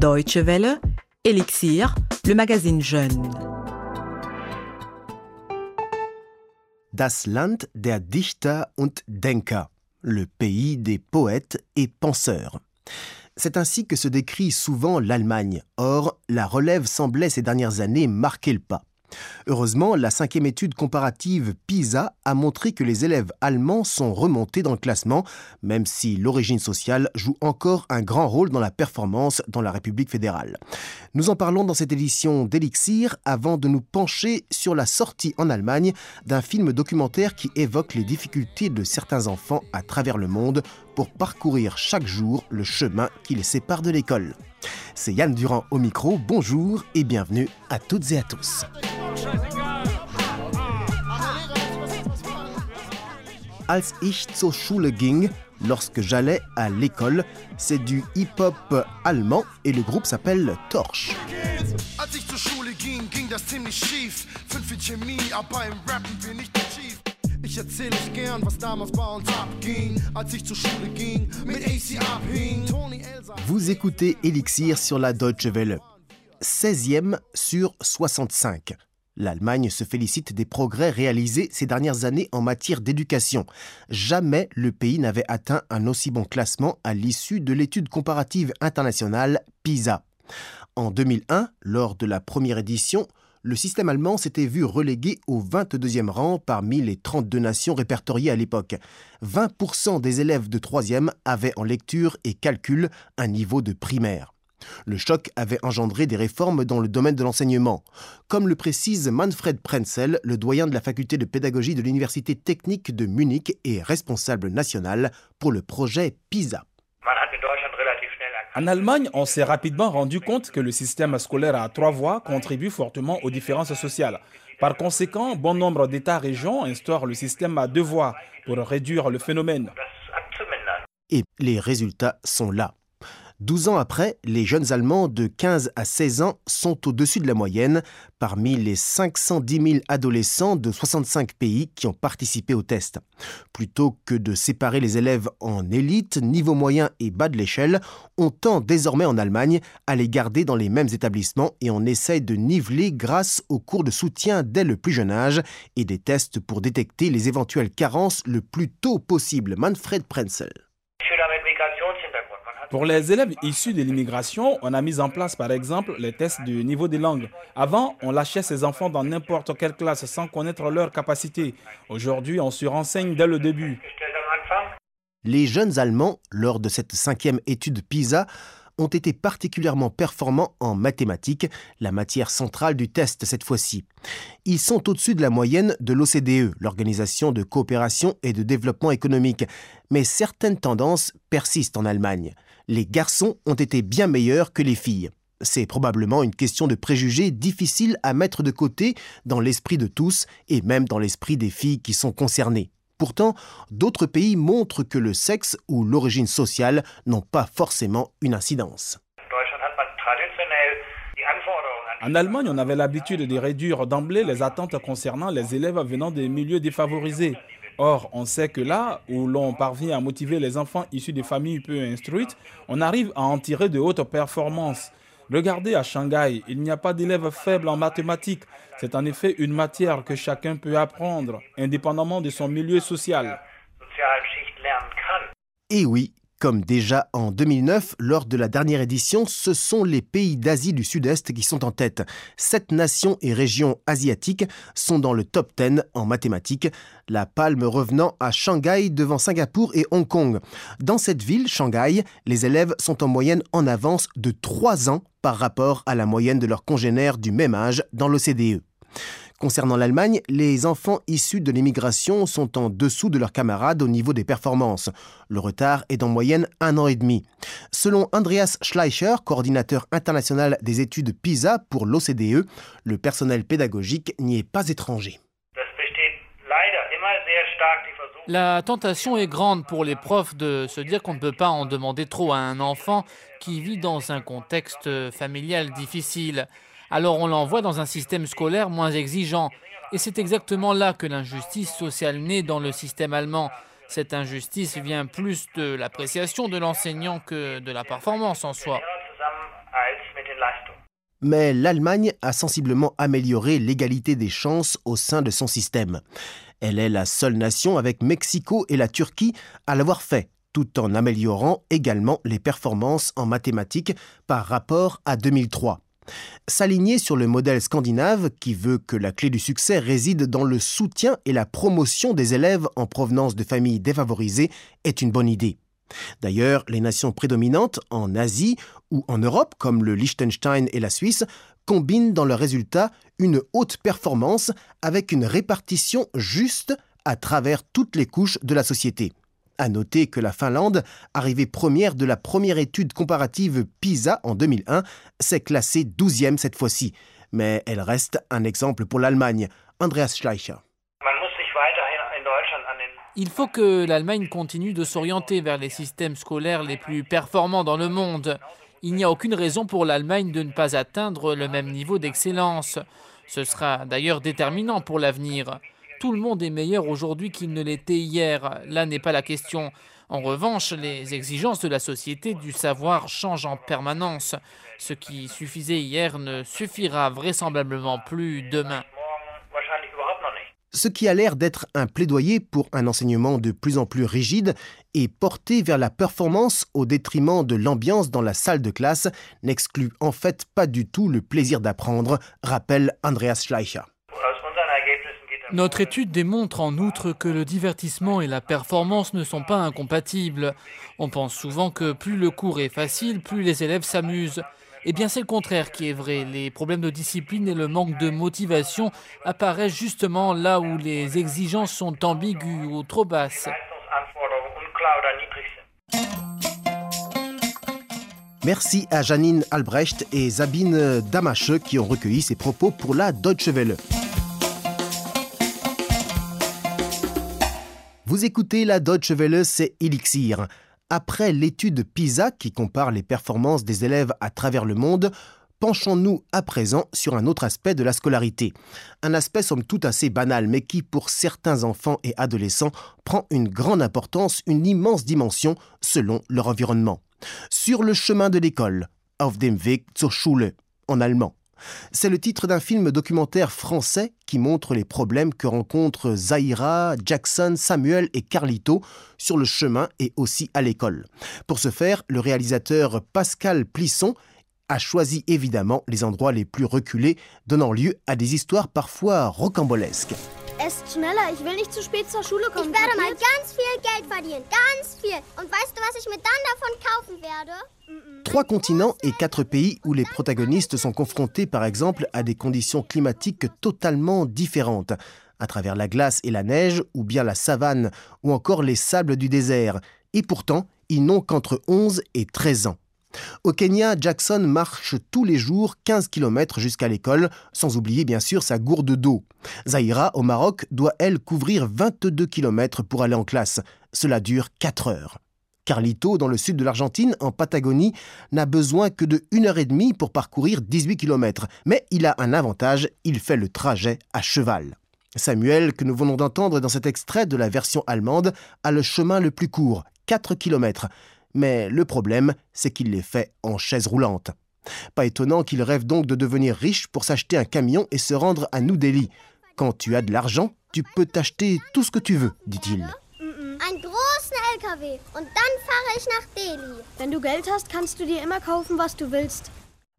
Deutsche Welle, Elixir, le magazine Jeune. Das Land der Dichter und Denker, le pays des poètes et penseurs. C'est ainsi que se décrit souvent l'Allemagne. Or, la relève semblait ces dernières années marquer le pas. Heureusement, la 5e étude comparative PISA a montré que les élèves allemands sont remontés dans le classement, même si l'origine sociale joue encore un grand rôle dans la performance dans la République fédérale. Nous en parlons dans cette édition d'Elixir avant de nous pencher sur la sortie en Allemagne d'un film documentaire qui évoque les difficultés de certains enfants à travers le monde pour parcourir chaque jour le chemin qui les sépare de l'école. C'est Yann Durand au micro, bonjour et bienvenue à toutes et à tous. Als ich zur Schule ging, lorsque j'allais à l'école, c'est du hip-hop allemand et le groupe s'appelle Torch. Als ich zur Schule ging, ging das ziemlich schief. 5 in Chemie, aber im Rappen bin ich nicht tief. Ich erzähl euch gern, was damals bei uns abging, als ich zur Schule ging, mit AC abhing. Vous écoutez Elixir sur la Deutsche Welle. 16e sur 65. L'Allemagne se félicite des progrès réalisés ces dernières années en matière d'éducation. Jamais le pays n'avait atteint un aussi bon classement à l'issue de l'étude comparative internationale PISA. En 2001, lors de la première édition, le système allemand s'était vu relégué au 22e rang parmi les 32 nations répertoriées à l'époque. 20% des élèves de 3e avaient en lecture et calcul un niveau de primaire. Le choc avait engendré des réformes dans le domaine de l'enseignement. Comme le précise Manfred Prenzel, le doyen de la faculté de pédagogie de l'Université technique de Munich et responsable national pour le projet PISA. En Allemagne, on s'est rapidement rendu compte que le système scolaire à 3 voies contribue fortement aux différences sociales. Par conséquent, bon nombre d'États-régions instaurent le système à 2 voies pour réduire le phénomène. Et les résultats sont là. 12 ans après, les jeunes Allemands de 15 à 16 ans sont au-dessus de la moyenne parmi les 510 000 adolescents de 65 pays qui ont participé au test. Plutôt que de séparer les élèves en élite, niveau moyen et bas de l'échelle, on tend désormais en Allemagne à les garder dans les mêmes établissements et on essaye de niveler grâce aux cours de soutien dès le plus jeune âge et des tests pour détecter les éventuelles carences le plus tôt possible. Manfred Prenzel. Pour les élèves issus de l'immigration, on a mis en place par exemple les tests de niveau des langues. Avant, on lâchait ces enfants dans n'importe quelle classe sans connaître leurs capacités. Aujourd'hui, on se renseigne dès le début. Les jeunes Allemands, lors de cette 5e étude PISA, ont été particulièrement performants en mathématiques, la matière centrale du test cette fois-ci. Ils sont au-dessus de la moyenne de l'OCDE, l'Organisation de coopération et de développement économique. Mais certaines tendances persistent en Allemagne. Les garçons ont été bien meilleurs que les filles. C'est probablement une question de préjugés difficile à mettre de côté dans l'esprit de tous et même dans l'esprit des filles qui sont concernées. Pourtant, d'autres pays montrent que le sexe ou l'origine sociale n'ont pas forcément une incidence. En Allemagne, on avait l'habitude de réduire d'emblée les attentes concernant les élèves venant des milieux défavorisés. Or, on sait que là où l'on parvient à motiver les enfants issus de familles peu instruites, on arrive à en tirer de hautes performances. Regardez à Shanghai, il n'y a pas d'élèves faibles en mathématiques. C'est en effet une matière que chacun peut apprendre, indépendamment de son milieu social. Et oui, comme déjà en 2009, lors de la dernière édition, ce sont les pays d'Asie du Sud-Est qui sont en tête. 7 nations et régions asiatiques sont dans le top 10 en mathématiques, la palme revenant à Shanghai devant Singapour et Hong Kong. Dans cette ville, Shanghai, les élèves sont en moyenne en avance de 3 ans par rapport à la moyenne de leurs congénères du même âge dans l'OCDE. Concernant l'Allemagne, les enfants issus de l'immigration sont en dessous de leurs camarades au niveau des performances. Le retard est en moyenne 1 an et demi. Selon Andreas Schleicher, coordinateur international des études PISA pour l'OCDE, le personnel pédagogique n'y est pas étranger. La tentation est grande pour les profs de se dire qu'on ne peut pas en demander trop à un enfant qui vit dans un contexte familial difficile. Alors on l'envoie dans un système scolaire moins exigeant. Et c'est exactement là que l'injustice sociale naît dans le système allemand. Cette injustice vient plus de l'appréciation de l'enseignant que de la performance en soi. Mais l'Allemagne a sensiblement amélioré l'égalité des chances au sein de son système. Elle est la seule nation avec Mexico et la Turquie à l'avoir fait, tout en améliorant également les performances en mathématiques par rapport à 2003. S'aligner sur le modèle scandinave qui veut que la clé du succès réside dans le soutien et la promotion des élèves en provenance de familles défavorisées est une bonne idée. D'ailleurs, les nations prédominantes en Asie ou en Europe, comme le Liechtenstein et la Suisse, combinent dans leurs résultats une haute performance avec une répartition juste à travers toutes les couches de la société. À noter que la Finlande, arrivée première de la première étude comparative PISA en 2001, s'est classée 12e cette fois-ci. Mais elle reste un exemple pour l'Allemagne. Andreas Schleicher. Il faut que l'Allemagne continue de s'orienter vers les systèmes scolaires les plus performants dans le monde. Il n'y a aucune raison pour l'Allemagne de ne pas atteindre le même niveau d'excellence. Ce sera d'ailleurs déterminant pour l'avenir. Tout le monde est meilleur aujourd'hui qu'il ne l'était hier. Là n'est pas la question. En revanche, les exigences de la société du savoir changent en permanence. Ce qui suffisait hier ne suffira vraisemblablement plus demain. Ce qui a l'air d'être un plaidoyer pour un enseignement de plus en plus rigide et porté vers la performance au détriment de l'ambiance dans la salle de classe n'exclut en fait pas du tout le plaisir d'apprendre, rappelle Andreas Schleicher. Notre étude démontre en outre que le divertissement et la performance ne sont pas incompatibles. On pense souvent que plus le cours est facile, plus les élèves s'amusent. Eh bien, c'est le contraire qui est vrai. Les problèmes de discipline et le manque de motivation apparaissent justement là où les exigences sont ambiguës ou trop basses. Merci à Janine Albrecht et Sabine Damache qui ont recueilli ces propos pour la Deutsche Welle. Vous écoutez la Deutsche Welle, c'est Elixir. Après l'étude PISA qui compare les performances des élèves à travers le monde, penchons-nous à présent sur un autre aspect de la scolarité. Un aspect somme toute assez banal, mais qui pour certains enfants et adolescents prend une grande importance, une immense dimension selon leur environnement. Sur le chemin de l'école, auf dem Weg zur Schule, en allemand. C'est le titre d'un film documentaire français qui montre les problèmes que rencontrent Zahira, Jackson, Samuel et Carlito sur le chemin et aussi à l'école. Pour ce faire, le réalisateur Pascal Plisson a choisi évidemment les endroits les plus reculés, donnant lieu à des histoires parfois rocambolesques. Esst schneller, ich will nicht zu spät zur Schule kommen. Ich werde mal ganz viel Geld verdienen, ganz viel. Und weißt du, was ich mir dann davon kaufen werde? 3 continents et 4 pays où les protagonistes sont confrontés par exemple à des conditions climatiques totalement différentes, à travers la glace et la neige ou bien la savane ou encore les sables du désert. Et pourtant, ils n'ont qu'entre 11 et 13 ans. Au Kenya, Jackson marche tous les jours 15 km jusqu'à l'école, sans oublier bien sûr sa gourde d'eau. Zahira, au Maroc, doit elle couvrir 22 km pour aller en classe. Cela dure 4 heures. Carlito, dans le sud de l'Argentine, en Patagonie, n'a besoin que de 1h30 pour parcourir 18 km. Mais il a un avantage, il fait le trajet à cheval. Samuel, que nous venons d'entendre dans cet extrait de la version allemande, a le chemin le plus court, 4 km. Mais le problème, c'est qu'il les fait en chaise roulante. Pas étonnant qu'il rêve donc de devenir riche pour s'acheter un camion et se rendre à New Delhi. « Quand tu as de l'argent, tu peux t'acheter tout ce que tu veux », dit-il.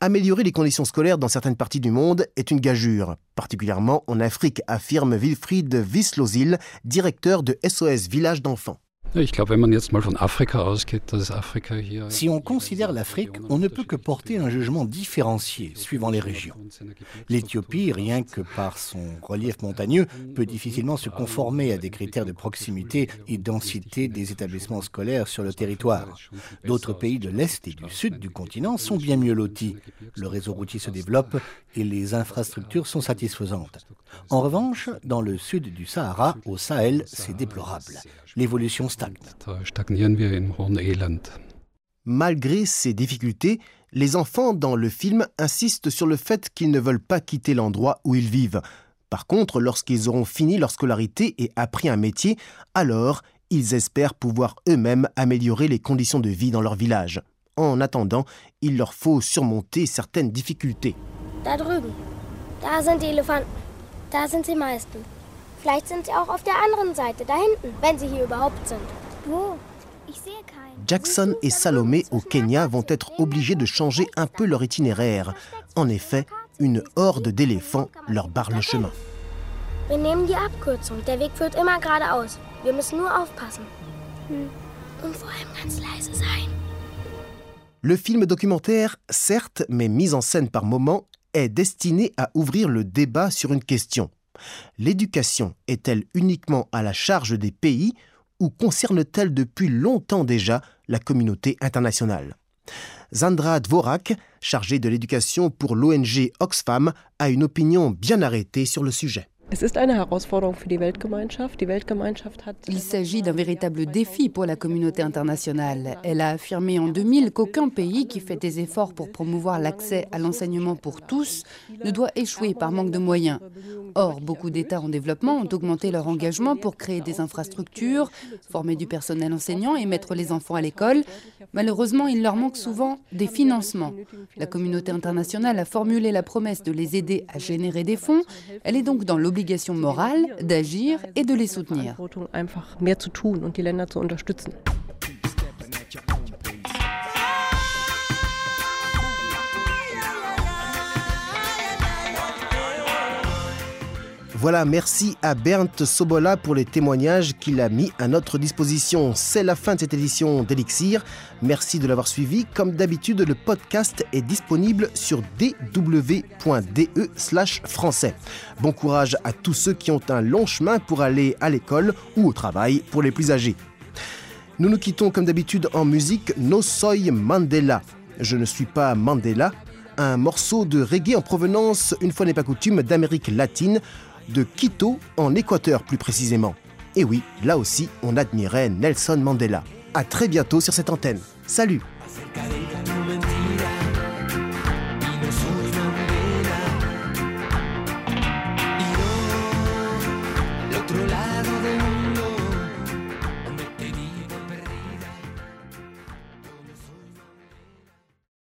Améliorer les conditions scolaires dans certaines parties du monde est une gageure, particulièrement en Afrique, affirme Wilfried Wieslozil, directeur de SOS Village d'Enfants. Si on considère l'Afrique, on ne peut que porter un jugement différencié suivant les régions. L'Éthiopie, rien que par son relief montagneux, peut difficilement se conformer à des critères de proximité et densité des établissements scolaires sur le territoire. D'autres pays de l'Est et du Sud du continent sont bien mieux lotis. Le réseau routier se développe et les infrastructures sont satisfaisantes. En revanche, dans le sud du Sahara, au Sahel, c'est déplorable. L'évolution stagne. Malgré ces difficultés, les enfants dans le film insistent sur le fait qu'ils ne veulent pas quitter l'endroit où ils vivent. Par contre, lorsqu'ils auront fini leur scolarité et appris un métier, alors ils espèrent pouvoir eux-mêmes améliorer les conditions de vie dans leur village. En attendant, il leur faut surmonter certaines difficultés. Da drüben, da sind die Elefanten, da sind sie meisten. Vielleicht sind sie auch auf der anderen Seite, da hinten, wenn sie hier überhaupt sind. Wo? Ich sehe keinen. Jackson et Salomé au Kenya vont être obligés de changer un peu leur itinéraire. En effet, une horde d'éléphants leur barre le chemin. Wir nehmen die Abkürzung. Der Weg führt immer geradeaus. Wir müssen nur aufpassen. Und vor allem ganz leise sein. Le film documentaire, certes, mais mis en scène par moments, est destiné à ouvrir le débat sur une question. L'éducation est-elle uniquement à la charge des pays ou concerne-t-elle depuis longtemps déjà la communauté internationale ? Zandra Dvorak, chargée de l'éducation pour l'ONG Oxfam, a une opinion bien arrêtée sur le sujet. Il s'agit d'un véritable défi pour la communauté internationale. Elle a affirmé en 2000 qu'aucun pays qui fait des efforts pour promouvoir l'accès à l'enseignement pour tous ne doit échouer par manque de moyens. Or, beaucoup d'États en développement ont augmenté leur engagement pour créer des infrastructures, former du personnel enseignant et mettre les enfants à l'école. Malheureusement, il leur manque souvent des financements. La communauté internationale a formulé la promesse de les aider à générer des fonds. Elle est donc dans l'obligation morale d'agir et de les soutenir. Voilà, merci à Bernd Sobola pour les témoignages qu'il a mis à notre disposition. C'est la fin de cette édition d'Elixir. Merci de l'avoir suivi. Comme d'habitude, le podcast est disponible sur dw.de/français. Bon courage à tous ceux qui ont un long chemin pour aller à l'école ou au travail pour les plus âgés. Nous nous quittons comme d'habitude en musique No Soy Mandela. Je ne suis pas Mandela, un morceau de reggae en provenance, une fois n'est pas coutume, d'Amérique latine, de Quito, en Équateur plus précisément. Et oui, là aussi, on admirait Nelson Mandela. À très bientôt sur cette antenne. Salut!